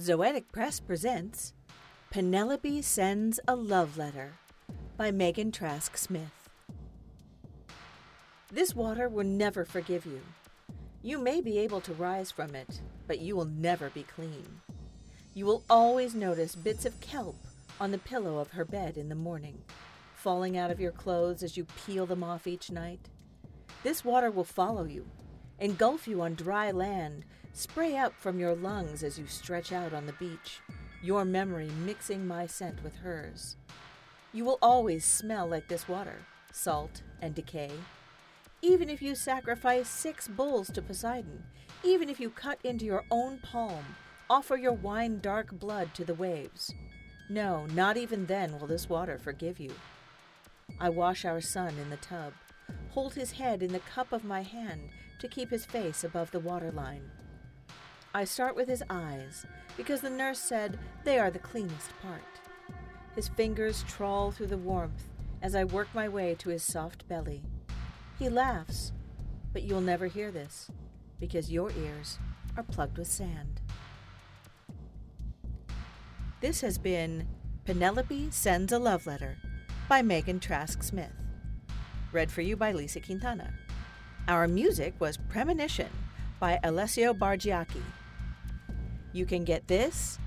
Zoetic Press presents Penelope Sends a Love Letter by Megan Trask Smith. This water will never forgive you. You may be able to rise from it, but you will never be clean. You will always notice bits of kelp on the pillow of her bed in the morning, falling out of your clothes as you peel them off each night. This water will follow you, engulf you on dry land, spray out from your lungs as you stretch out on the beach, your memory mixing my scent with hers. You will always smell like this water, salt and decay. Even if you sacrifice 6 bulls to Poseidon, even if you cut into your own palm, offer your wine-dark blood to the waves. No, not even then will this water forgive you. I wash our son in the tub, hold his head in the cup of my hand to keep his face above the waterline. I start with his eyes, because the nurse said they are the cleanest part. His fingers trawl through the warmth as I work my way to his soft belly. He laughs, but you'll never hear this, because your ears are plugged with sand. This has been Penelope Sends a Love Letter by Megan Trask Smith. Read for you by Lisa Quintana. Our music was Premonition by Alessio Bargiacchi. You can get this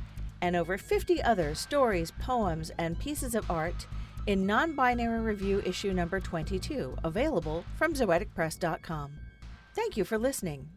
and over 50 other stories, poems, and pieces of art in Non-Binary Review issue number 22, available from zoeticpress.com. Thank you for listening.